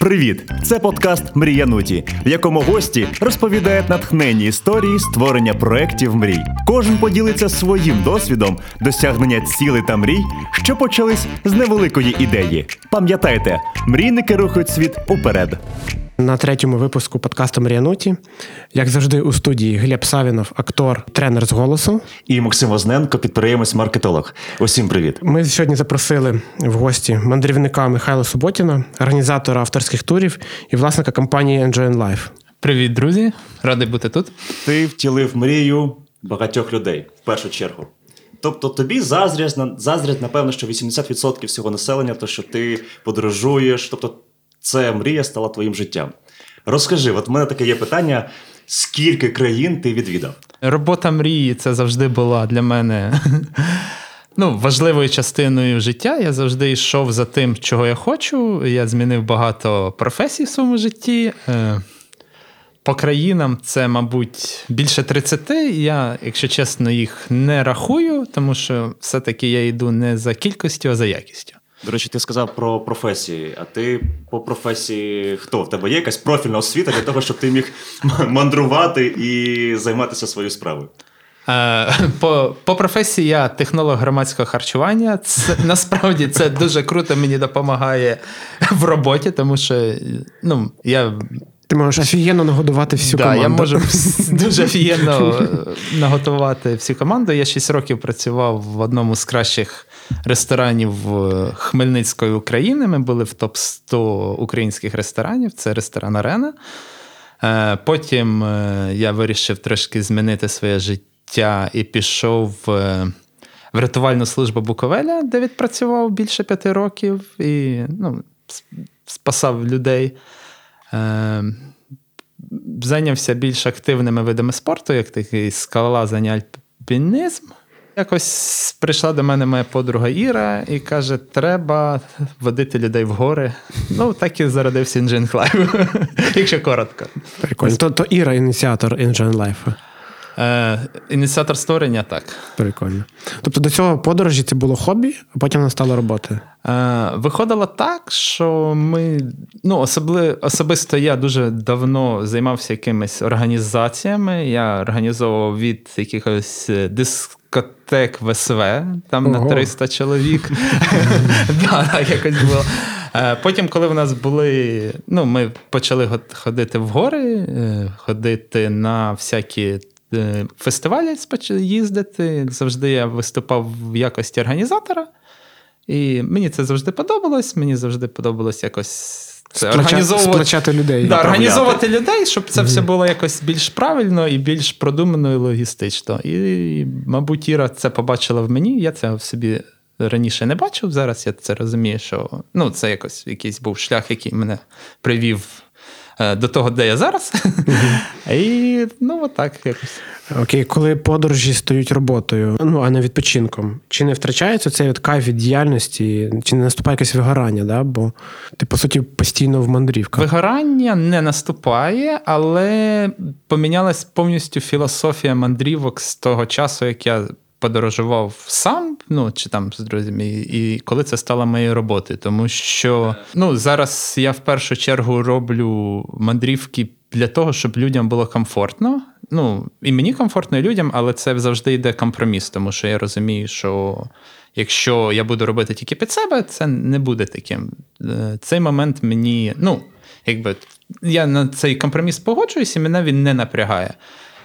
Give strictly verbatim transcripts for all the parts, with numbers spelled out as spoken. Привіт! Це подкаст «Мріянуті», в якому гості розповідають натхненні історії створення проєктів мрій. Кожен поділиться своїм досвідом досягнення цілей та мрій, що почались з невеликої ідеї. Пам'ятайте, мрійники рухають світ уперед. На третьому випуску подкасту «Мріянуті», як завжди, у студії Гліб Савінов, актор, тренер з голосу. І Максим Возненко, підприємець-маркетолог. Усім привіт. Ми сьогодні запросили в гості мандрівника Михайла Суботіна, організатора авторських турів і власника компанії Enjoying Life. Привіт, друзі. Радий бути тут. Ти втілив мрію багатьох людей, в першу чергу. Тобто тобі заздрять, заздрять, напевно, що вісімдесят відсотків всього населення, то що ти подорожуєш, тобто це мрія стала твоїм життям. Розкажи, от в мене таке є питання, скільки країн ти відвідав? Робота мрії – це завжди була для мене ну, важливою частиною життя. Я завжди йшов за тим, чого я хочу. Я змінив багато професій в своєму житті. По країнам це, мабуть, більше тридцяти. Я, якщо чесно, їх не рахую, тому що все-таки я йду не за кількістю, а за якістю. До речі, ти сказав про професії, а ти по професії хто? В тебе є якась профільна освіта для того, щоб ти міг мандрувати і займатися своєю справою? По, по професії я технолог громадського харчування. Це, насправді це дуже круто мені допомагає в роботі, тому що ну, я... Ти можеш офігенно нагодувати всю да, команду. Я можу дуже офігенно наготувати всю команду. Я шість років працював в одному з кращих ресторанів Хмельницької України. Ми були в топ сто українських ресторанів. Це ресторан «Арена». Потім я вирішив трошки змінити своє життя і пішов в рятувальну службу Буковеля, де відпрацював більше п'яти років і ну, спасав людей. Зайнявся більш активними видами спорту, як такий скалолазання, альпінізм. Якось прийшла до мене моя подруга Іра і каже, треба водити людей в гори. Ну, так і зародився Enjoying Life, якщо коротко. Прикольно. То, то Іра – ініціатор Enjoying Life. Е, ініціатор створення, так. Прикольно. Тобто до цього подорожі це було хобі, а потім вона стала роботою? Е, виходило так, що ми... Ну, особливо, особисто я дуже давно займався якимись організаціями. Я організовував від якихось дискотек в ес ве, там Ого. на триста чоловік. Так, якось було. Потім, коли в нас були, ну, ми почали ходити в гори, ходити на всякі фестивалі їздити. Завжди я виступав в якості організатора. І мені це завжди подобалось. Мені завжди подобалось якось це організовувати, сплачати людей. Да, організовувати людей, щоб це все було якось більш правильно і більш продумано і логістично. І, мабуть, Іра це побачила в мені. Я це в собі раніше не бачив. Зараз я це розумію, що ну, це якось якийсь був шлях, який мене привів до того, де я зараз. Mm-hmm. І, ну, отак якось. Окей, коли подорожі стають роботою, ну, а не відпочинком, чи не втрачається цей от кайф від діяльності, чи не наступає якесь вигорання, да? Бо ти, по суті, постійно в мандрівках. Вигорання не наступає, але помінялась повністю філософія мандрівок з того часу, як я подорожував сам, ну, чи там з друзями, і коли це стало моєю роботою. Тому що, ну, зараз я в першу чергу роблю мандрівки для того, щоб людям було комфортно. Ну, і мені комфортно, і людям, але це завжди йде компроміс, тому що я розумію, що якщо я буду робити тільки під себе, це не буде таким. Цей момент мені, ну, якби, я на цей компроміс погоджуюсь, і мене він не напрягає.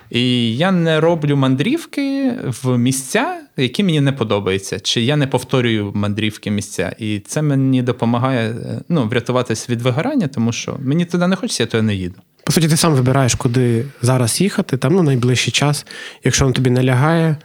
І я не роблю мандрівки в місця, які мені не подобаються. Чи я не повторюю мандрівки місця. І це мені допомагає ну, врятуватись від вигорання, тому що мені туди не хочеться, я туди не їду. По суті, ти сам вибираєш, куди зараз їхати, там ну, найближчий час. Якщо воно тобі налягає,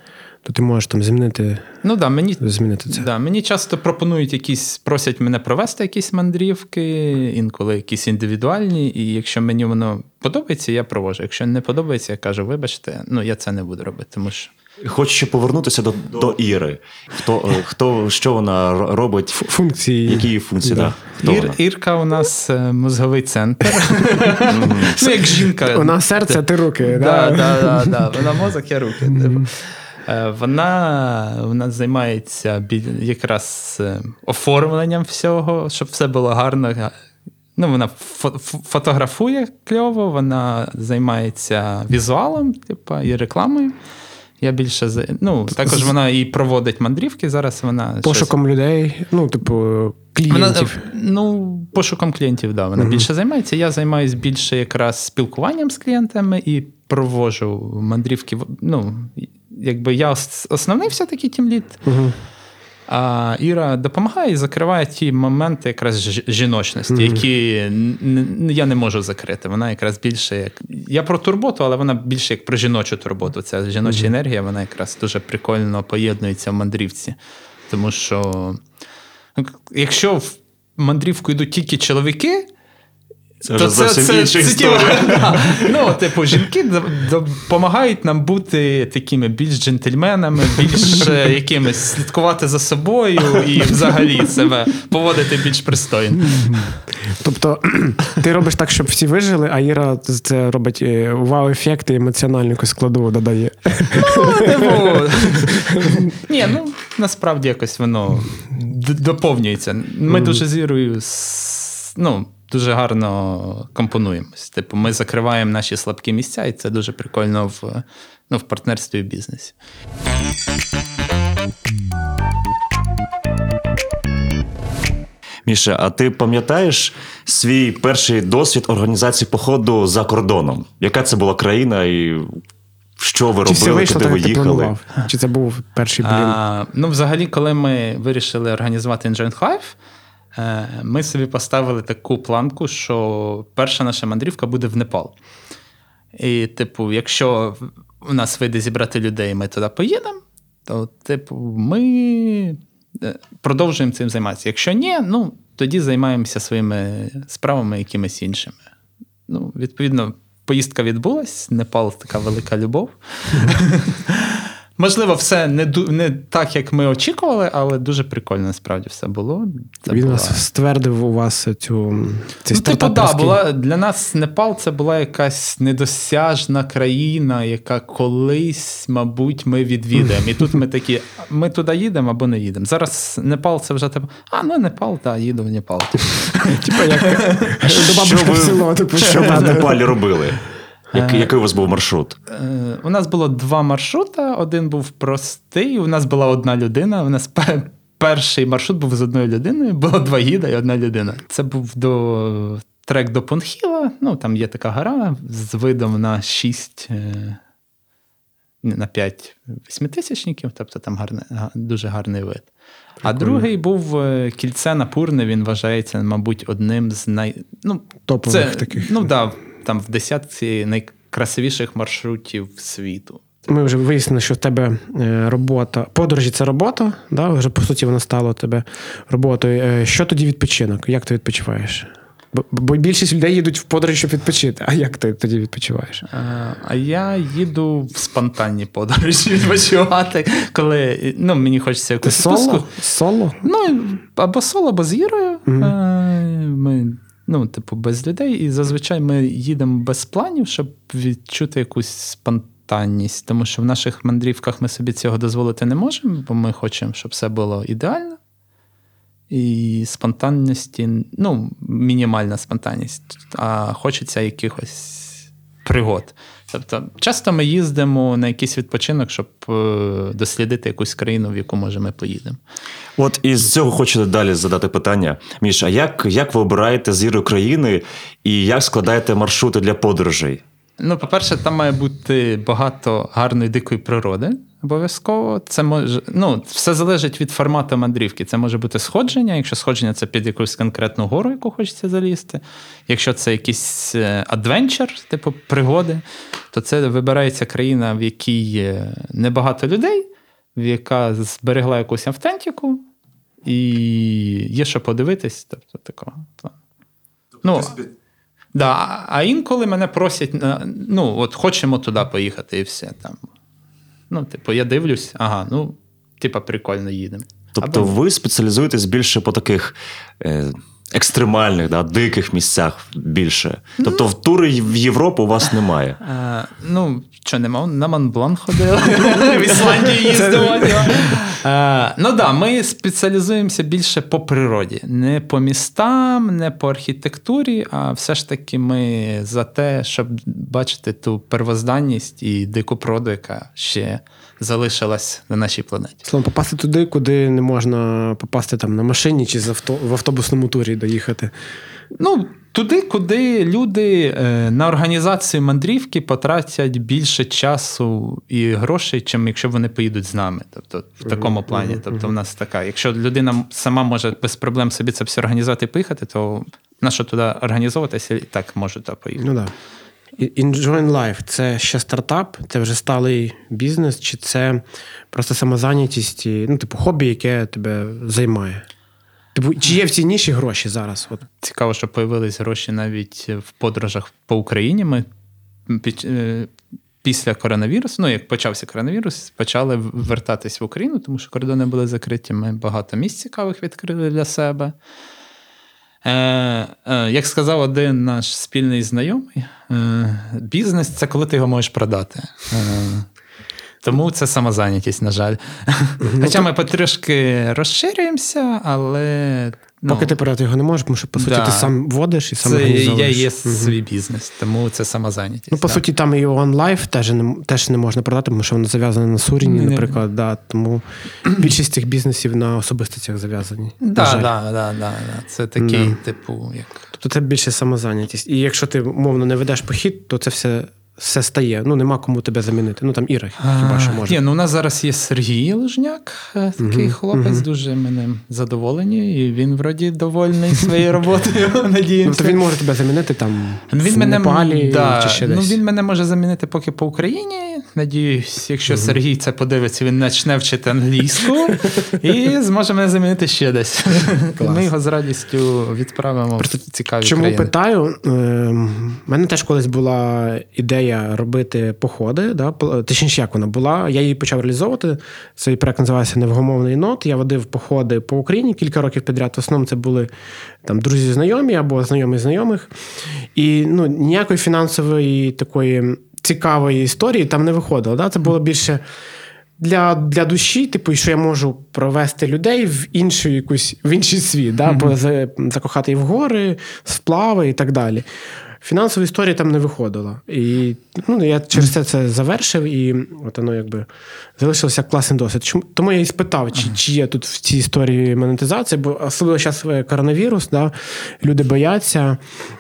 то ти можеш там змінити, ну, да, мені, змінити це. Да, мені часто пропонують якісь, просять мене провести якісь мандрівки, інколи якісь індивідуальні, і якщо мені воно подобається, я провожу. Якщо не подобається, я кажу, вибачте, ну, я це не буду робити, тому що... Хочу ще повернутися до, до Іри. Хто, хто, що вона робить? Функції. Які її функції? Да. Да. Ір, Ірка у нас мозговий центр. Ну, як жінка. Вона серце, а ти руки. Вона мозок, я руки. Вона в нас займається якраз оформленням всього, щоб все було гарно. Ну, вона фотографує кльово, вона займається візуалом, типу, і рекламою. Я більше за... ну, також вона і проводить мандрівки, зараз вона... Пошуком щось... людей, ну, типу, клієнтів. Вона, ну, пошуком клієнтів, так, да, вона угу. більше займається. Я займаюся більше якраз спілкуванням з клієнтами і провожу мандрівки. Ну, якби я основний все-таки тімлід. Угу. А Іра допомагає і закриває ті моменти якраз жіночності, mm-hmm. які я не можу закрити. Вона якраз більше як... Я про турботу, але вона більше як про жіночу турботу. Ця жіноча mm-hmm. енергія, вона якраз дуже прикольно поєднується в мандрівці. Тому що якщо в мандрівку йдуть тільки чоловіки, це вже зовсім це, інша це, історія. Це, да. Ну, типу, жінки допомагають нам бути такими більш джентльменами, більш якимись слідкувати за собою і взагалі себе поводити більш пристойно. Тобто, ти робиш так, щоб всі вижили, а Іра це робить вау-ефект і емоціональну складову додає. Ну, типу... Ні, ну, насправді якось воно доповнюється. Ми дуже з Ірою, ну, дуже гарно компонуємось. Типу, ми закриваємо наші слабкі місця, і це дуже прикольно в, ну, в партнерстві і бізнесі. Міша, а ти пам'ятаєш свій перший досвід організації походу за кордоном? Яка це була країна і що ви робили, чи вийшло, куди ви їхали? Чи це був перший блін? А, ну, взагалі, коли ми вирішили організувати Enjoying Life, ми собі поставили таку планку, що перша наша мандрівка буде в Непал. І, типу, якщо у нас вийде зібрати людей, ми туди поїдемо, то, типу, ми продовжуємо цим займатися. Якщо ні, ну, тоді займаємося своїми справами якимись іншими. Ну, відповідно, поїздка відбулась, Непал – така велика любов. Можливо, все не, не так, як ми очікували, але дуже прикольно насправді все було. Це Він була... ствердив у вас цю цей ну, стартаперський... Типу, да, була, для нас Непал – це була якась недосяжна країна, яка колись, мабуть, ми відвідаємо. І тут ми такі, ми туди їдемо або не їдемо. Зараз Непал – це вже типу, а, ну, Непал, так, їду в Непал. Типа, як до бабушки в село. Що ви в Непалі робили? Який, який у вас був маршрут? У нас було два маршрути. Один був простий, у нас була одна людина. У нас перший маршрут був з одною людиною, було два гіда і одна людина. Це був до, трек до Пунхіла. Ну, там є така гора з видом на шість, на п'ять восьмитисячників, тобто там гарне, дуже гарний вид. Прикольно. А другий був кільце на Пурни, він вважається, мабуть, одним з най... Ну, топових це, таких. Ну, да, там в десятці найкрасивіших маршрутів світу. Ми вже вияснили, що в тебе робота, подорожі – це робота, да? Вже, по суті, вона стала у тебе роботою. Що тоді відпочинок? Як ти відпочиваєш? Бо більшість людей їдуть в подорожі, щоб відпочити. А як ти тоді відпочиваєш? А я їду в спонтанні подорожі відпочивати, коли, ну, мені хочеться якусь туску. Соло? Ну, або соло, або з Ірою. Mm-hmm. Ми... Ну, типу, без людей. І зазвичай ми їдемо без планів, щоб відчути якусь спонтанність. Тому що в наших мандрівках ми собі цього дозволити не можемо, бо ми хочемо, щоб все було ідеально. І спонтанності, ну, мінімальна спонтанність. А хочеться якихось пригод. Тобто, часто ми їздимо на якийсь відпочинок, щоб дослідити якусь країну, в яку, може, ми поїдемо. От із цього хочу далі задати питання. Міш, а як, як ви обираєте зір країни і як складаєте маршрути для подорожей? Ну, по-перше, там має бути багато гарної дикої природи. Обов'язково. Це може, ну, все залежить від формату мандрівки. Це може бути сходження. Якщо сходження – це під якусь конкретну гору, яку хочеться залізти. Якщо це якийсь адвенчер, типу пригоди, то це вибирається країна, в якій небагато людей, яка зберегла якусь автентику і є що подивитись. Тобто такого плану. Ну, да, а інколи мене просять, ну, от хочемо туди поїхати і все там. Ну, типу, я дивлюсь, ага, ну, типу, прикольно їдемо. Тобто Або... ви спеціалізуєтесь більше по таких е, екстремальних, да, диких місцях більше. Тобто в тури в Європу у вас немає. А, ну, що нема? На Монблан ходили. В Ісландії їздили. Ну да, ми спеціалізуємося більше по природі. Не по містам, не по архітектурі, а все ж таки ми за те, щоб бачити ту первозданність і дику природу, яка ще залишилась на нашій планеті. Словом, попасти туди, куди не можна попасти там на машині чи в автобусному турі доїхати. Ну, туди, куди люди на організацію мандрівки потратять більше часу і грошей, чим якщо вони поїдуть з нами. Тобто в такому uh-huh, плані. Uh-huh. Тобто в нас така. Якщо людина сама може без проблем собі це все організувати і поїхати, то на що туди організовуватися і так може та поїхати. Ну, да. Enjoying Life – це ще стартап? Це вже сталий бізнес? Чи це просто самозайнятість, ну, типу, хобі, яке тебе займає? Типу, чи є в цій ніші гроші зараз? От. Цікаво, що появились гроші навіть в подорожах по Україні. Ми після коронавірусу, ну, як почався коронавірус, почали вертатись в Україну, тому що кордони були закриті. Ми багато місць цікавих відкрили для себе. Як сказав один наш спільний знайомий, бізнес – це коли ти його можеш продати. Тому це самозайнятість, на жаль. Ну, хоча ми потрішки розширюємося, але... Поки ну, ти продати його не можеш, тому що, по суті, да, ти сам водиш і сам це організовуєш. Це є угу. свій бізнес, тому це самозайнятість. Ну, по да. суті, там і One Life теж не, теж не можна продати, тому що воно зав'язане на Суріні, не, наприклад. Не. Да, тому більшість цих бізнесів на особистостях зав'язані. Так, так, так. Це такий, yeah. типу, як... Тобто це більше самозайнятість. І якщо ти, умовно, не ведеш похід, то це все... Все стає. Ну, нема кому тебе замінити. Ну, там Іра хіба що може. Ні, ну, у нас зараз є Сергій Лужняк, такий uh-huh. хлопець, uh-huh. дуже мене задоволені, і він, вроді, довольний своєю роботою, надіємося. Ну, то він може тебе замінити там він в мене, Непалі да, чи ще десь? Ну, він мене може замінити поки по Україні. Надіюсь, якщо uh-huh. Сергій це подивиться, він почне вчити англійську і зможе мене замінити ще десь. Ми його з радістю відправимо просто в цікаві чому країни. Чому питаю? У мене теж колись була ідея робити походи, да? Точніше, як вона була. Я її почав реалізовувати. Цей проект називався «Невгомовний нот». Я водив походи по Україні кілька років підряд. В основному це були там друзі-знайомі або знайомі-знайомих. І ну, ніякої фінансової такої цікавої історії там не виходило. Да? Це було більше для, для душі, типу, що я можу провести людей в іншу якусь, в інший світ, да? Mm-hmm. Закохати і в гори, сплави і так далі. Фінансова історія там не виходила. І ну, я через це це завершив, і от воно якби залишилося класний досвід. Чому? Тому я і спитав, чи, чи є тут в цій історії монетизація, бо особливо зараз коронавірус, да, люди бояться,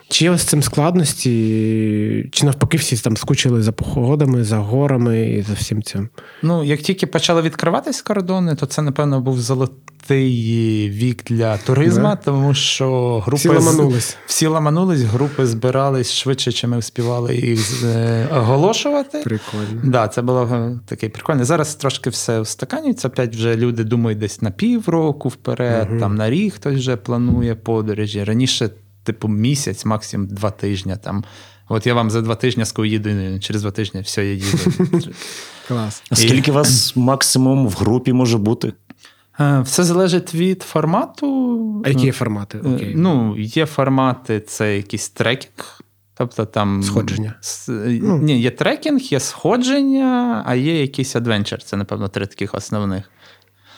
чи є з цим складності, чи навпаки всі там скучили за походами, за горами і за всім цим. Ну, як тільки почали відкриватись кордони, то це, напевно, був золотий вік для туризму, yeah. тому що групи всі ламанулись. З... всі ламанулись, групи збирались швидше, чим ми вспівали їх з... оголошувати. Прикольно. Да, це було таке прикольне. Зараз трошки все устаканюється, опять вже люди думають десь на півроку вперед, uh-huh. там на рік хтось вже планує подорожі. Раніше, типу, місяць, максимум два тижні там. От я вам за два тижні скажу, їду, через два тижні все, я їду. Клас. А скільки вас максимум в групі може бути? Все залежить від формату. А які є формати? Окей. Ну, є формати, це якийсь трекінг. Тобто там... Сходження. С... Ну. Ні, є трекінг, є сходження, а є якийсь адвенчер. Це, напевно, три таких основних.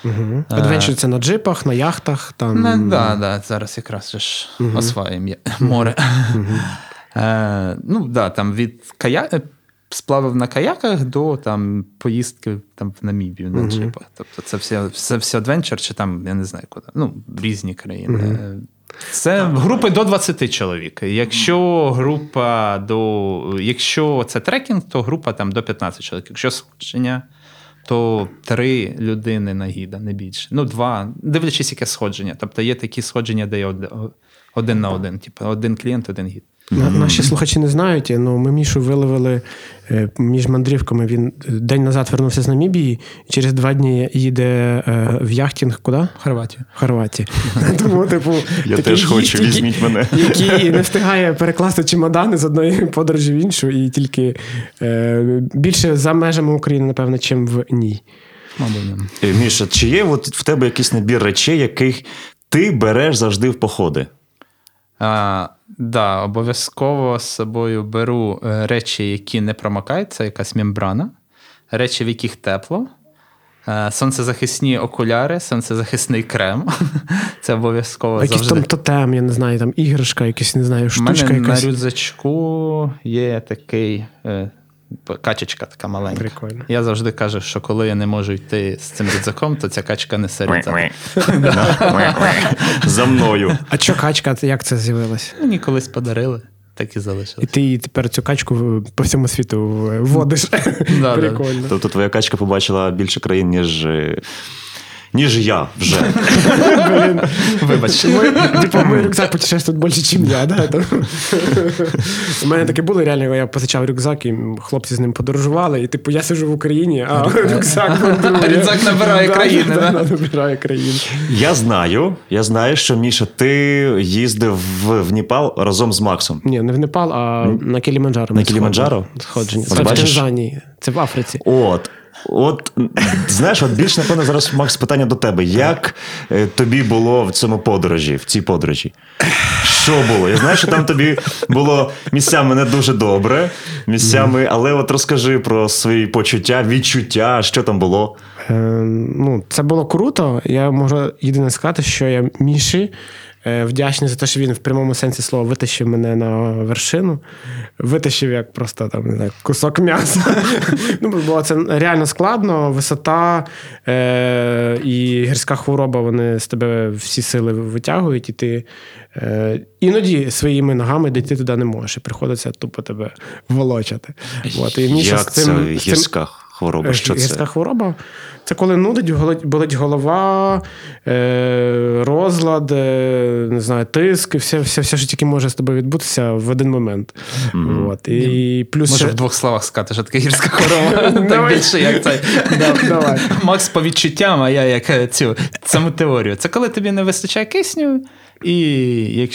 Угу. Адвенчер це на джипах, на яхтах. Там... Не, да, да, зараз якраз же ж угу. осваїм море. Угу. Е, ну, так, да, там від кая... сплавив на каяках до там, поїздки там, в Намібію на uh-huh. джипах. Тобто це все, все, все адвенчер, чи там, я не знаю, куди. Ну, різні країни. Uh-huh. Це групи до двадцяти чоловік. Якщо група до... Якщо це трекінг, то група там, до п'ятнадцяти чоловік. Якщо сходження, то три людини на гіда, не більше. Ну, два. Дивлячись, яке сходження. Тобто є такі сходження, де є один на один. Типу, один клієнт, один гід. Mm-hmm. Наші слухачі не знають, але ми Мішу виловили між мандрівками. Він день назад вернувся з Намібії, і через два дні їде в яхтінг куди? Хорватію. В Хорватію. Тому, типу, я теж хочу, візьміть мене. Який не встигає перекласти чемодани з одної подорожі в іншу, і тільки більше за межами України, напевно, чим в ній. Міша, чи є в тебе якийсь набір речей, яких ти береш завжди в походи? Так, да, обов'язково з собою беру речі, які не промокають, це якась мембрана, речі, в яких тепло, сонцезахисні окуляри, сонцезахисний крем. Це обов'язково якийсь завжди. Якийсь там тотем, я не знаю, там іграшка, якась, не знаю, штучка якась. У мене якась... на рюкзачку є такий... качечка така маленька. Прикольно. Я завжди кажу, що коли я не можу йти з цим рюкзаком, то ця качка несе рюкзак. За мною. А що качка, як це з'явилось? Мені колись подарили, так і залишилось. І ти тепер цю качку по всьому світу водиш. Прикольно. Тобто твоя качка побачила більше країн, ніж... Ніж я вже. Блін, вибач. Типу, мій рюкзак путешествує більше, ніж я. Да? У мене таке було, реально, я позичав рюкзак, і хлопці з ним подорожували, і типу, я сиджу в Україні, а рюкзак... Рюкзак набирає країни. Набирає країни. Я знаю, я знаю, що, Міша, ти їздив в Непал разом з Максом. Ні, не в Непал, а на Кіліманджаро. На Кіліманджаро? Сходження. Це в Танзанії, це в Африці. От. От, знаєш, от більш, напевно, зараз, Макс, питання до тебе. Як тобі було в цьому подорожі, в цій подорожі? Що було? Я знаю, що там тобі було місцями не дуже добре, місцями, але от розкажи про свої почуття, відчуття, що там було? Е, ну, це було круто. Я можу єдине сказати, що я Міші вдячний за те, що він в прямому сенсі слова витащив мене на вершину. Витащив як просто там, не знаю, кусок м'яса. Ну, бо це реально складно. Висота е- і гірська хвороба, вони з тебе всі сили витягують, і ти е- іноді своїми ногами дійти туди не можеш. І приходиться тупо тебе волочати. От, і Міша як з цим, це гірська цим... хвороба? Що гірська це? Гірська хвороба? Це коли нудить, болить голова, розлад, не знаю, тиск, і все, все, все, що тільки може з тобою відбутися в один момент. Mm-hmm. От. І плюс може ще... в двох словах сказати, що таке гірська хвороба. Так більше, як це. Макс по відчуттям, а я як цю саму теорію. Це коли тобі не вистачає кисню, і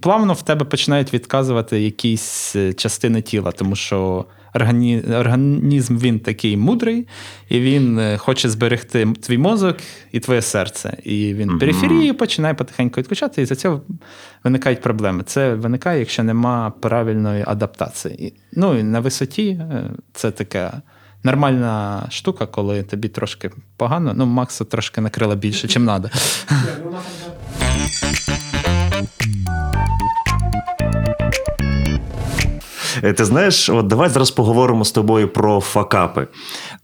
плавно в тебе починають відказувати якісь частини тіла, тому що Органі... організм, він такий мудрий, і він хоче зберегти твій мозок і твоє серце. І він mm-hmm. периферію починає потихеньку відключати, і за цього виникають проблеми. Це виникає, якщо нема правильної адаптації. Ну, і на висоті це така нормальна штука, коли тобі трошки погано. Ну, Макса трошки накрила більше, чим треба. Ти знаєш, от давай зараз поговоримо з тобою про факапи.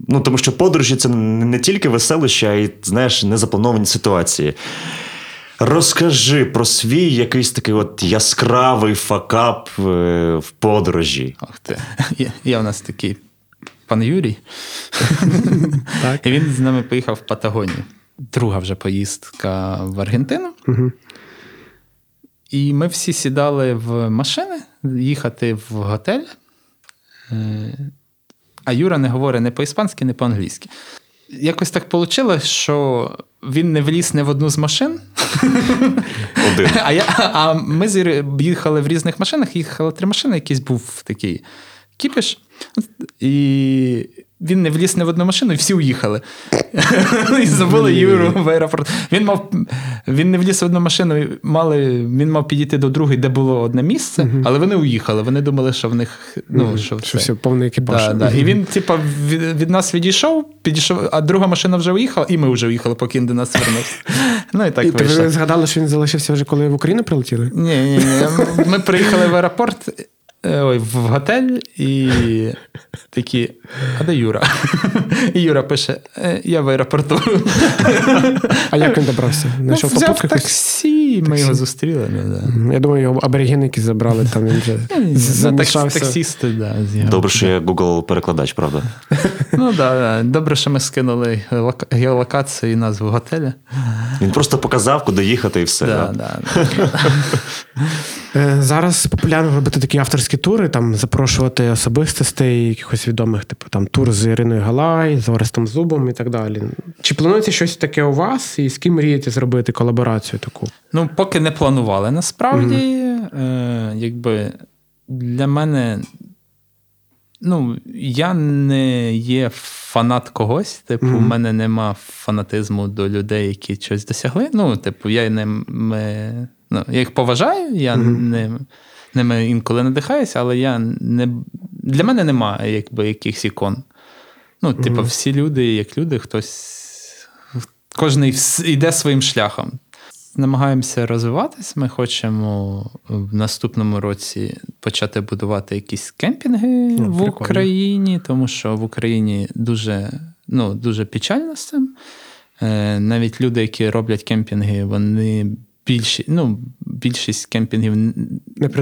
Ну, тому що подорожі – це не тільки веселище, а й, знаєш, незаплановані ситуації. Розкажи про свій якийсь такий от яскравий факап в подорожі. Ах ти, є, є у нас такий пан Юрій. І він з нами поїхав в Патагонію. Друга вже поїздка в Аргентину. І ми всі сідали в машини їхати в готель, а Юра не говорить ні по-іспанськи, ні по-англійськи. Якось так вийшло, що він не вліз ні в одну з машин. Один. А, я, а ми їхали в різних машинах, їхали три машини, якийсь був такий кіпіш. І він не вліз не в одну машину, і всі уїхали. І забули Юру в аеропорт. Він мав, він не вліз в одну машину, мали, він мав підійти до другої, де було одне місце, mm-hmm. але вони уїхали. Вони думали, що в них... Ну, mm-hmm. що, що все, повний екіпаж. Да, да. Mm-hmm. І він, типа, від, від нас відійшов, підійшов, а друга машина вже уїхала, і ми вже уїхали, поки він до нас вернувся. Ну, і так і вийшло. І ви згадали, що він залишився вже, коли в Україну прилетіли? Ні, ні, ні. Ми приїхали в аеропорт... Ой, в готель, і такі, а де Юра? І Юра пише, я в аеропорту. А як він добрався? Ну, взяв таксі, таксі, ми його зустріли. Да. Я думаю, його аборігеники забрали, там він вже замішався. Таксісти, да, добре, що є Google-перекладач, правда? Ну, да, да. Добре, що ми скинули геолокацію і назву готеля. Він просто показав, куди їхати, і все. Да, да, да. Зараз популярно робити такі авторські тури, там запрошувати особистостей, якихось відомих, типу там тур з Іриною Галай, з Орестом Зубом і так далі. Чи планується щось таке у вас і з ким мрієте зробити колаборацію таку? Ну, поки не планували, насправді, mm-hmm. е, якби для мене, ну, я не є фанат когось, типу, mm-hmm. у мене нема фанатизму до людей, які щось досягли. Ну, типу, я не... Ми... Ну, я їх поважаю, я mm-hmm. не, ними інколи надихаюся, але я не, для мене немає якби, якихось ікон. Ну, mm-hmm. типу, всі люди, як люди, хтось... Кожен йде своїм шляхом. Намагаємося розвиватись. Ми хочемо в наступному році почати будувати якісь кемпінги ну, в прикольно. Україні, тому що в Україні дуже, ну, дуже печально з цим. Навіть люди, які роблять кемпінги, вони більші, ну, більшість кемпінгів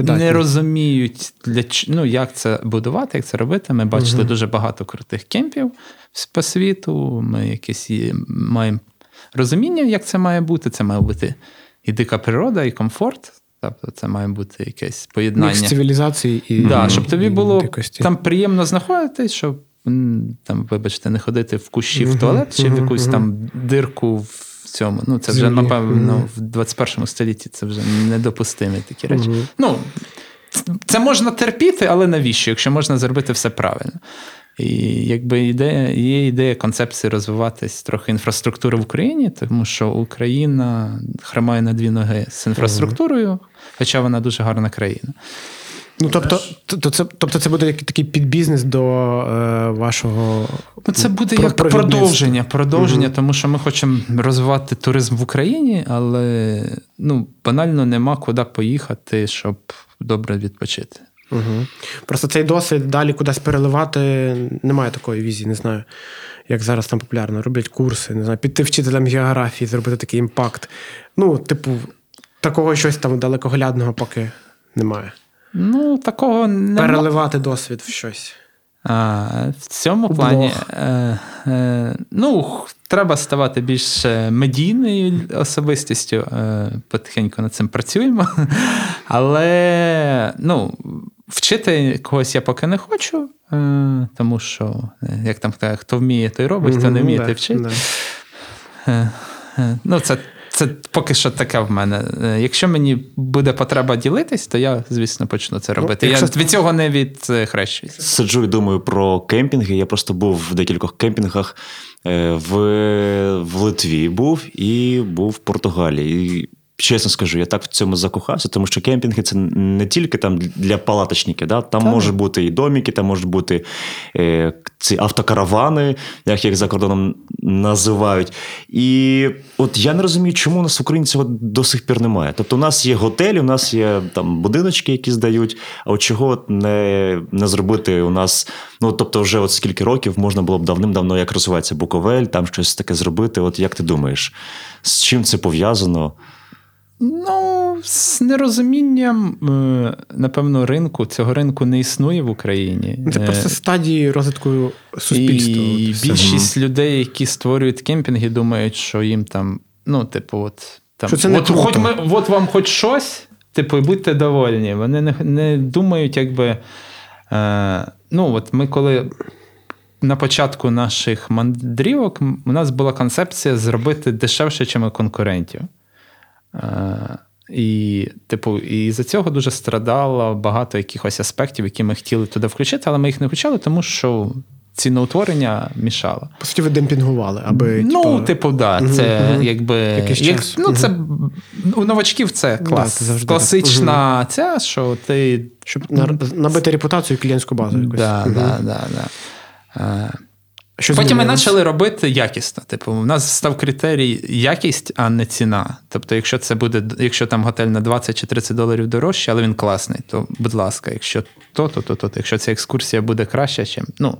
не розуміють, для, ну, як це будувати, як це робити. Ми бачили угу. дуже багато крутих кемпів по світу. Ми якісь маємо розуміння, як це має бути. Це має бути і дика природа, і комфорт. Тобто це має бути якесь поєднання. Мікс цивілізації і да, щоб тобі і було дикості. Там приємно знаходитись, щоб там, вибачте, не ходити в кущі угу, в туалет чи угу, в якусь угу. там дирку в цьому. Ну, це вже, Зілі. Напевно, угу. в двадцять першому столітті це вже недопустимі такі речі. Угу. Ну, це можна терпіти, але навіщо, якщо можна зробити все правильно. І якби ідея, є ідея концепції розвиватись трохи інфраструктури в Україні, тому що Україна хромає на дві ноги з інфраструктурою, хоча вона дуже гарна країна. Ну, тобто, то це, тобто це буде такий підбізнес до е, вашого... Це буде як продовження, продовження угу. тому що ми хочемо розвивати туризм в Україні, але ну, банально нема куди поїхати, щоб добре відпочити. Угу. Просто цей досвід далі кудись переливати, немає такої візії, не знаю, як зараз там популярно. Роблять курси, не знаю, піти вчителем географії, зробити такий імпакт. Ну, типу, такого щось там далекоглядного поки немає. Ну, такого немає. Переливати досвід в щось. А, в цьому Блох. плані, е, е, ну, треба ставати більш медійною особистістю, е, потихеньку над цим працюємо, але, ну, вчити когось я поки не хочу, е, тому що, як там, хто вміє, той робить, хто не вміє, той вчить. Е, е, ну, це... Це поки що таке в мене. Якщо мені буде потреба ділитись, то я, звісно, почну це робити. Ну, я від цього не відхрещуюся. Сиджу і думаю про кемпінги. Я просто був в декількох кемпінгах. В, в Литві був і був в Португалії. І, чесно скажу, я так в цьому закохався, тому що кемпінги – це не тільки там для палаточників. Да? Там так. можуть бути і доміки, там можуть бути е, ці автокаравани, як їх за кордоном називають. І от я не розумію, чому у нас в Україні цього до сих пір немає. Тобто у нас є готелі, у нас є там будиночки, які здають, а от чого от не, не зробити у нас, ну тобто вже от скільки років можна було б давним-давно, як розвивається Буковель, там щось таке зробити. От як ти думаєш, з чим це пов'язано? Ну, з нерозумінням, напевно, ринку. Цього ринку не існує в Україні. Це просто стадії розвитку суспільства. І більшість mm. людей, які створюють кемпінги, думають, що їм там, ну, типу, от, там, от, хоч ми, от вам хоч щось, типу, і будьте довольні. Вони не, не думають, якби, е, ну, от ми коли... На початку наших мандрівок у нас була концепція зробити дешевше, чим у конкурентів. І, типу, і з-за цього дуже страдало багато якихось аспектів, які ми хотіли туди включити, але ми їх не включали, тому що ціноутворення мішало. По суті, ви демпінгували, аби... Ну, типу, типу да, угу, це угу. якби... Як, ну, угу. це, у новачків це клас. Да, це класична угу. ця, що ти... Щоб набити репутацію і клієнтську базу якусь. Да, угу. да, да, да. Що Потім змінилось? Ми почали робити якісно. Типу, у нас став критерій якість, а не ціна. Тобто, якщо це буде, якщо там готель на двадцять чи тридцять доларів дорожче, але він класний, то, будь ласка, якщо то, то, то, то, то. Якщо ця екскурсія буде краща, чим. Ну,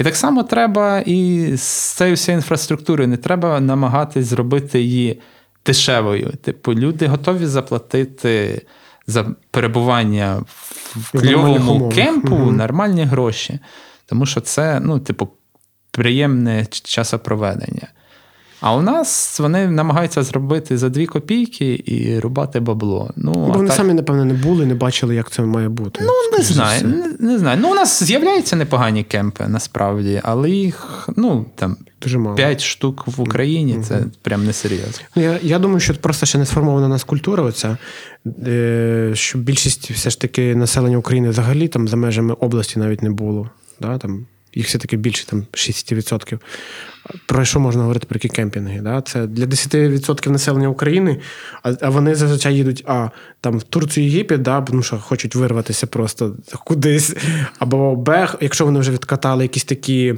і так само треба і з цією всією інфраструктурою. Не треба намагатись зробити її дешевою. Типу, люди готові заплатити за перебування в кльовому кемпу угу. нормальні гроші. Тому що це, ну, типу, приємне часопроведення. А у нас вони намагаються зробити за дві копійки і рубати бабло. Ну, бо вони так... самі, напевно, не були, не бачили, як це має бути. Ну, не знаю, не, не знаю. Ну, у нас з'являються непогані кемпи, насправді, але їх, ну, там, п'ять штук в Україні, це угу. прям несерйозно. Ну, я, я думаю, що просто ще не сформована у нас культура оця, що більшість все ж таки населення України взагалі там за межами області навіть не було, да, там. їх все-таки більше, там, шість відсотків. Про що можна говорити про кікемпінги? Да? Це для десять відсотків населення України, а вони зазвичай їдуть, а, там, в Турцію, Єгипет, да, тому що хочуть вирватися просто кудись, або б, якщо вони вже відкатали якісь такі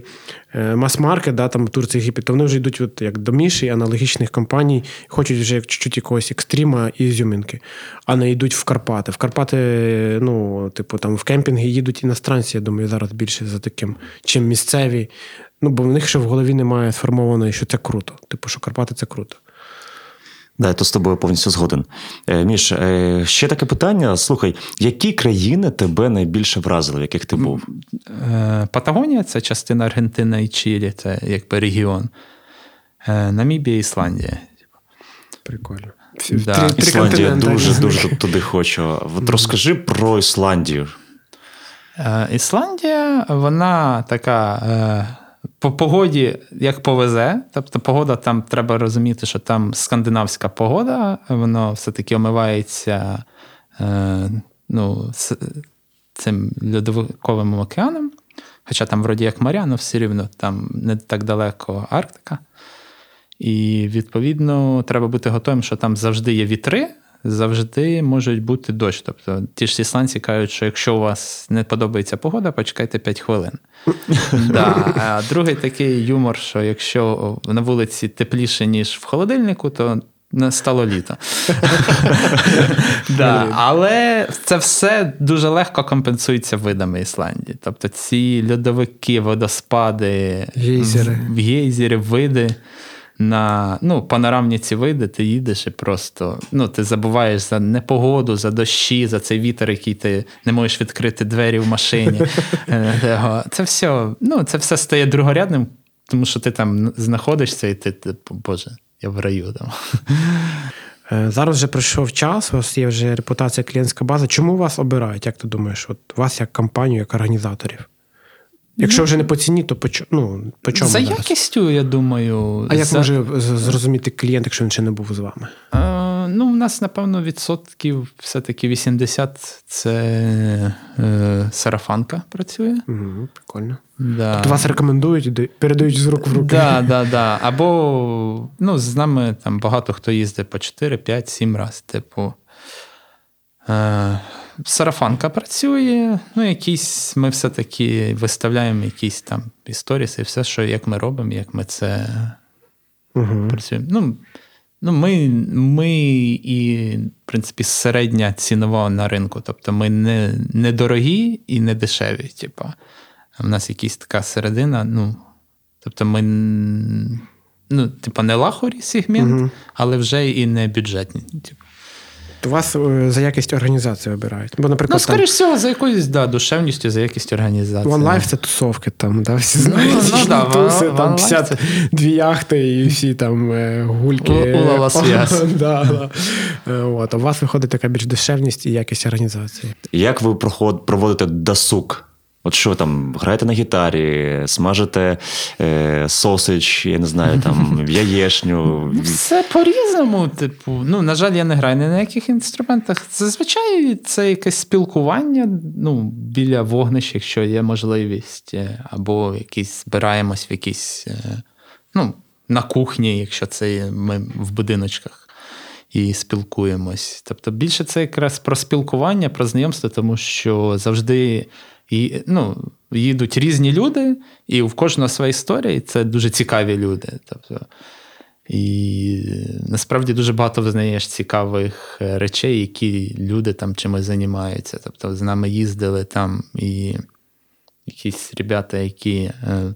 мас-маркет, да, там, в Турції, Єгипет, то вони вже йдуть от, як до Міші, аналогічних компаній, хочуть вже як чуть-чуть якогось екстріма і зюмінки, а не йдуть в Карпати. В Карпати, ну, типу, там, в кемпінги їдуть іностранці, я думаю, зараз більше за таким, чим місцеві. Ну, бо в них ще в голові немає сформованої, що це круто. Типу, що Карпати – це круто. Да, то з тобою повністю згоден. Міш, ще таке питання. Слухай, які країни тебе найбільше вразили, в яких ти був? Патагонія – це частина Аргентини і Чилі, це якби регіон. Намібія, Ісландія. Прикольно. Да. Ісландія, дуже-дуже туди хочу. От розкажи про Ісландію. Ісландія, вона така... По погоді, як повезе, тобто погода там, треба розуміти, що там скандинавська погода, воно все-таки омивається е, ну, цим льодовиковим океаном, хоча там вроді як моря, але все рівно там не так далеко Арктика. І, відповідно, треба бути готовим, що там завжди є вітри, завжди можуть бути дощ. Тобто ті ж ісландці кажуть, що якщо у вас не подобається погода, почекайте п'ять хвилин. Да. А другий такий юмор, що якщо на вулиці тепліше, ніж в холодильнику, то настало літо. Да. Але це все дуже легко компенсується видами Ісландії. Тобто ці льодовики, водоспади, гейзери, гейзери, види. На, ну, панорамні ці види, ти їдеш і просто, ну, ти забуваєш за непогоду, за дощі, за цей вітер, який ти не можеш відкрити двері в машині. Це все, ну, це все стає другорядним, тому що ти там знаходишся і ти, типу, боже, я в раю там. Зараз вже пройшов час, у вас є вже репутація, клієнтська база. Чому вас обирають, як ти думаєш? От вас як компанію, як організаторів? Якщо вже не по ціні, то по, ну, по чому? За зараз? Якістю, я думаю. А як за... може зрозуміти клієнт, якщо він ще не був з вами? А, ну, у нас, напевно, відсотків все-таки вісімдесят – це е, сарафанка працює. Угу, прикольно. Да. Тобто вас рекомендують, передають з рук в руки. Так, да, да, да. Або, ну, з нами там багато хто їздить по чотири, п'ять, сім разів. Типу... Е, Сарафанка працює, ну, якісь, ми все-таки виставляємо якісь там історіси, все, що, як ми робимо, як ми це угу. працюємо. Ну, ну ми, ми і, в принципі, середня цінова на ринку, тобто ми не, не дорогі і не дешеві, типу. У нас якась така середина, ну, тобто ми, ну, типу, не лахорі сегмент, угу. але вже і не бюджетні, типу. У вас за якість організації обирають. Бо, наприклад, ну, скоріш всього, за якоюсь, да, душевністю, за якість організації. OneLife – це тусовки там, да, всі знають. Ну, ну, да, туси, там п'ятдесят дві яхти і всі там гульки. Улала связ. Да, да. А у вас виходить така більш душевність і якість організації. Як ви проводите досуг? От що там, граєте на гітарі, смажите е, сосич, я не знаю, там, яєшню? Все по-різному, типу. Ну, на жаль, я не граю ні на яких інструментах. Зазвичай це якесь спілкування, ну, біля вогнища, якщо є можливість, або якісь збираємось в якісь, ну, на кухні, якщо це ми в будиночках, і спілкуємось. Тобто більше це якраз про спілкування, про знайомство, тому що завжди... І, ну, їдуть різні люди, і в кожного своя історія, і це дуже цікаві люди. Тобто, і насправді дуже багато визнаєш цікавих речей, які люди там чимось займаються. Тобто з нами їздили там і якісь ребята, які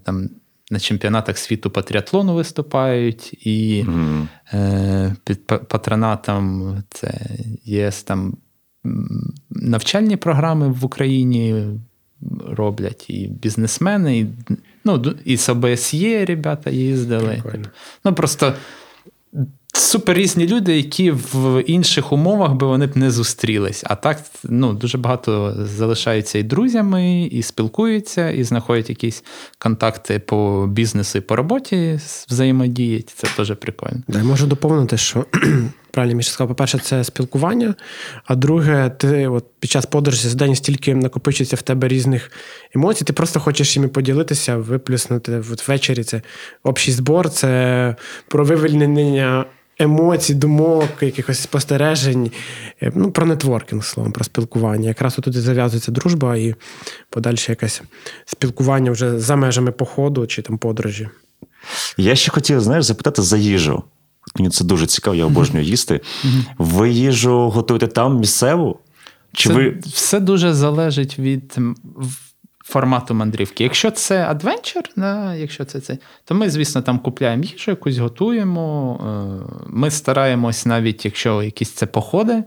там на чемпіонатах світу по тріатлону виступають, і mm. е, під патронатом це ЄС там навчальні програми в Україні роблять, і бізнесмени, і, ну, і з ОБСЄ ребята їздили. Прикольно. Ну, просто супер різні люди, які в інших умовах би вони б не зустрілись. А так, ну, дуже багато залишаються і друзями, і спілкуються, і знаходять якісь контакти по бізнесу і по роботі, взаємодіють. Це теж прикольно. Я можу доповнити, що правильно Міша сказав, по-перше, це спілкування, а друге, ти от під час подорожі за день стільки накопичується в тебе різних емоцій, ти просто хочеш їм поділитися, виплеснути. От ввечері це общий збор, це про вивільнення емоцій, думок, якихось спостережень, ну, про нетворкінг, словом, про спілкування. Якраз тут і зав'язується дружба і подальше якесь спілкування вже за межами походу чи там подорожі. Я ще хотів, знаєш, запитати за їжу. Мені це дуже цікаво, я обожнюю їсти. Ви їжу готуєте там місцеву? Чи це, ви... Все дуже залежить від формату мандрівки. Якщо це адвенчер, да, якщо це цей, то ми, звісно, там купляємо їжу, якусь готуємо. Ми стараємось, навіть якщо якісь це походи,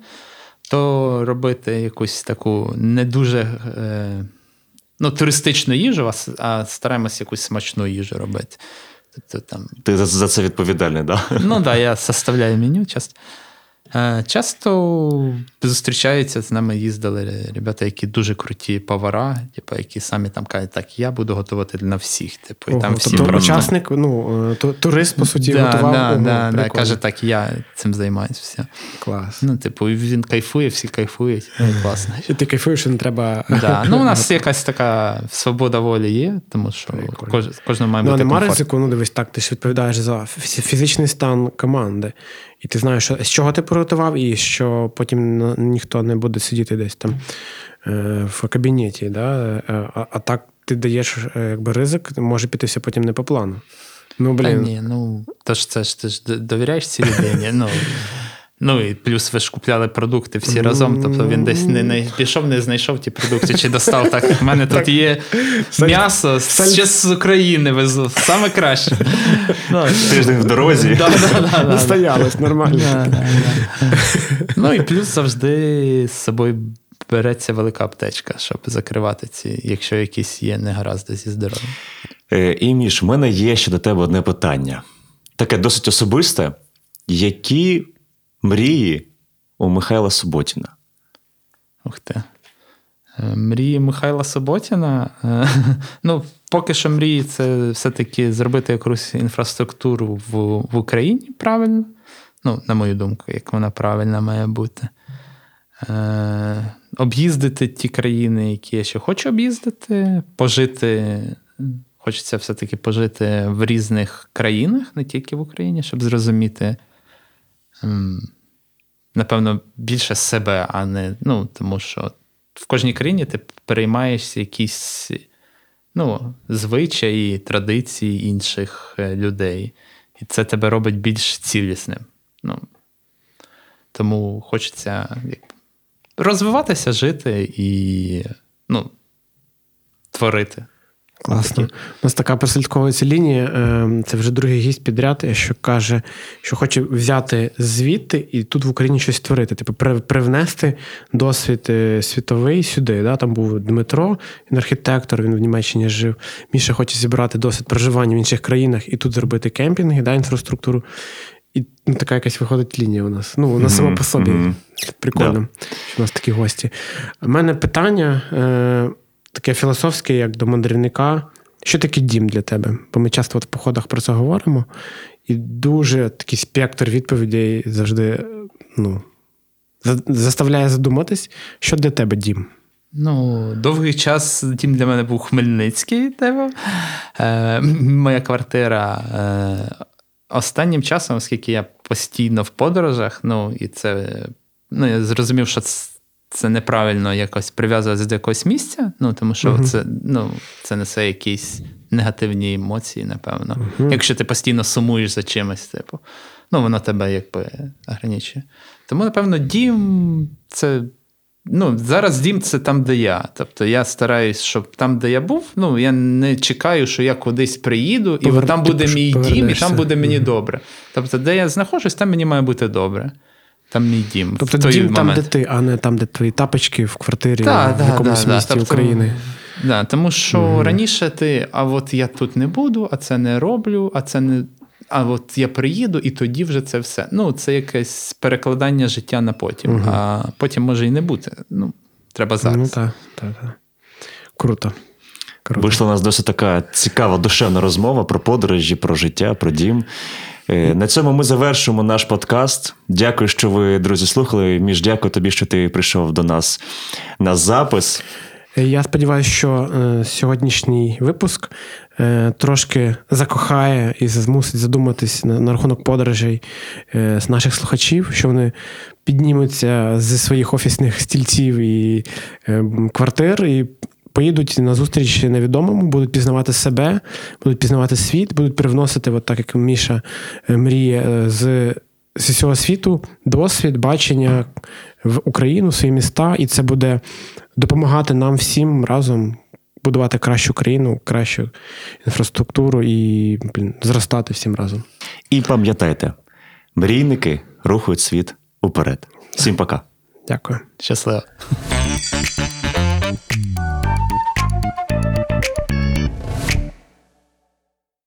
то робити якусь таку не дуже... Ну, туристичну їжу, а стараємось якусь смачну їжу робити. Тобто, там... Ти за, за це відповідальний, так? Да? Ну, так, да, я составляю меню часто. Часто зустрічаються, з нами їздили ребята, які дуже круті повара, типу, які самі там кажуть, так, я буду готувати на всіх. Типу, і О, там всі тобто просто... учасник, ну, турист, по суті, да, готував. Да, ну, да, да, каже, так, я цим займаюся. Все. Клас. Ну, типу, він кайфує, всі кайфують. Ну, класно. І ти кайфуєш, що не треба... Да. Ну, у нас якась така свобода волі є, тому що кож... кожен має ну, бути комфорт. Ну, нема ризику, ну, дивись, так, ти ж відповідаєш за фізичний стан команди. І ти знаєш, з чого ти приготував, і що потім ніхто не буде сидіти десь там в кабінеті. Да? А, а так ти даєш якби, ризик, може піти все потім не по плану. Ну, блін. Та ні, ну, то ж це ж ти ж довіряєш цій людині. Ну, ну, і плюс ви ж купляли продукти всі разом, тобто він десь не, не пішов, не знайшов ті продукти, чи достав так, як в мене тут є м'ясо, ще з України везу, саме краще. Тиждень в дорозі. Стоялось нормально. Ну, і плюс завжди з собою береться велика аптечка, щоб закривати ці, якщо якісь є негаразди зі здоров'ям. І, Міш, в мене є ще до тебе одне питання. Таке досить особисте. Які мрії у Михайла Суботіна? Ух ти. Мрії Михайла Суботіна? Ну, поки що мрії – це все-таки зробити якусь інфраструктуру в, в Україні правильно. Ну, на мою думку, як вона правильна має бути. Е, об'їздити ті країни, які я ще хочу об'їздити. Пожити, хочеться все-таки пожити в різних країнах, не тільки в Україні, щоб зрозуміти, напевно, більше себе, а не, ну, тому що в кожній країні ти переймаєшся якісь, ну, звичаї, традиції інших людей. І це тебе робить більш цілісним. Ну, тому хочеться розвиватися, жити і, ну, творити. Класно. У нас така прослідковується лінія, це вже другий гість підряд, що каже, що хоче взяти звідти і тут в Україні щось створити, типу привнести досвід світовий сюди. Да? Там був Дмитро, він архітектор, він в Німеччині жив. Міша хоче зібрати досвід проживання в інших країнах і тут зробити кемпінги, да, інфраструктуру. І ну, така якась виходить лінія у нас. Ну, вона mm-hmm. сама по собі. Mm-hmm. Прикольно, yeah. що у нас такі гості. У мене питання... Е- таке філософське, як до мандрівника. Що таке дім для тебе? Бо ми часто от в походах про це говоримо. І дуже такий спектр відповідей завжди, ну, заставляє задуматись, що для тебе дім? Ну, довгий час дім для мене був Хмельницький. Тебе. Е, моя квартира. Е, останнім часом, оскільки я постійно в подорожах, ну, і це, ну, я зрозумів, що це Це неправильно якось прив'язуватися до якогось місця, ну, тому що uh-huh. це, ну, це несе якісь негативні емоції, напевно. Uh-huh. Якщо ти постійно сумуєш за чимось, типу, ну, воно тебе якби ограничує. Тому, напевно, дім – це... Ну, зараз дім – це там, де я. Тобто я стараюсь, щоб там, де я був, ну, я не чекаю, що я кудись приїду, Повер... і там буде мій Повернешся. Дім, і там буде мені uh-huh. добре. Тобто, де я знаходжусь, там мені має бути добре. Там мій дім. Тобто дім момент. Там, де ти, а не там, де твої тапочки в квартирі да, в да, якомусь да, місті тобто, України. Да, тому що mm. раніше ти, а от я тут не буду, а це не роблю, а це не... А от я приїду, і тоді вже це все. Ну, це якесь перекладання життя на потім. Mm-hmm. А потім може і не бути. Ну, треба зараз. Ну, так, так, так. Круто. Круто. Вийшла у нас досить така цікава душевна розмова про подорожі, про життя, про дім. На цьому ми завершимо наш подкаст. Дякую, що ви, друзі, слухали. Міш, дякую тобі, що ти прийшов до нас на запис. Я сподіваюся, що е, сьогоднішній випуск е, трошки закохає і змусить задуматись на, на рахунок подорожей е, наших слухачів, що вони піднімуться зі своїх офісних стільців і е, квартир і поїдуть на зустріч невідомому, будуть пізнавати себе, будуть пізнавати світ, будуть привносити, от так як Міша мріє, з, з цього світу досвід, бачення в Україну, свої міста, і це буде допомагати нам всім разом будувати кращу країну, кращу інфраструктуру і, блін, зростати всім разом. І пам'ятайте, мрійники рухають світ уперед. Всім пока. Дякую. Щасливо.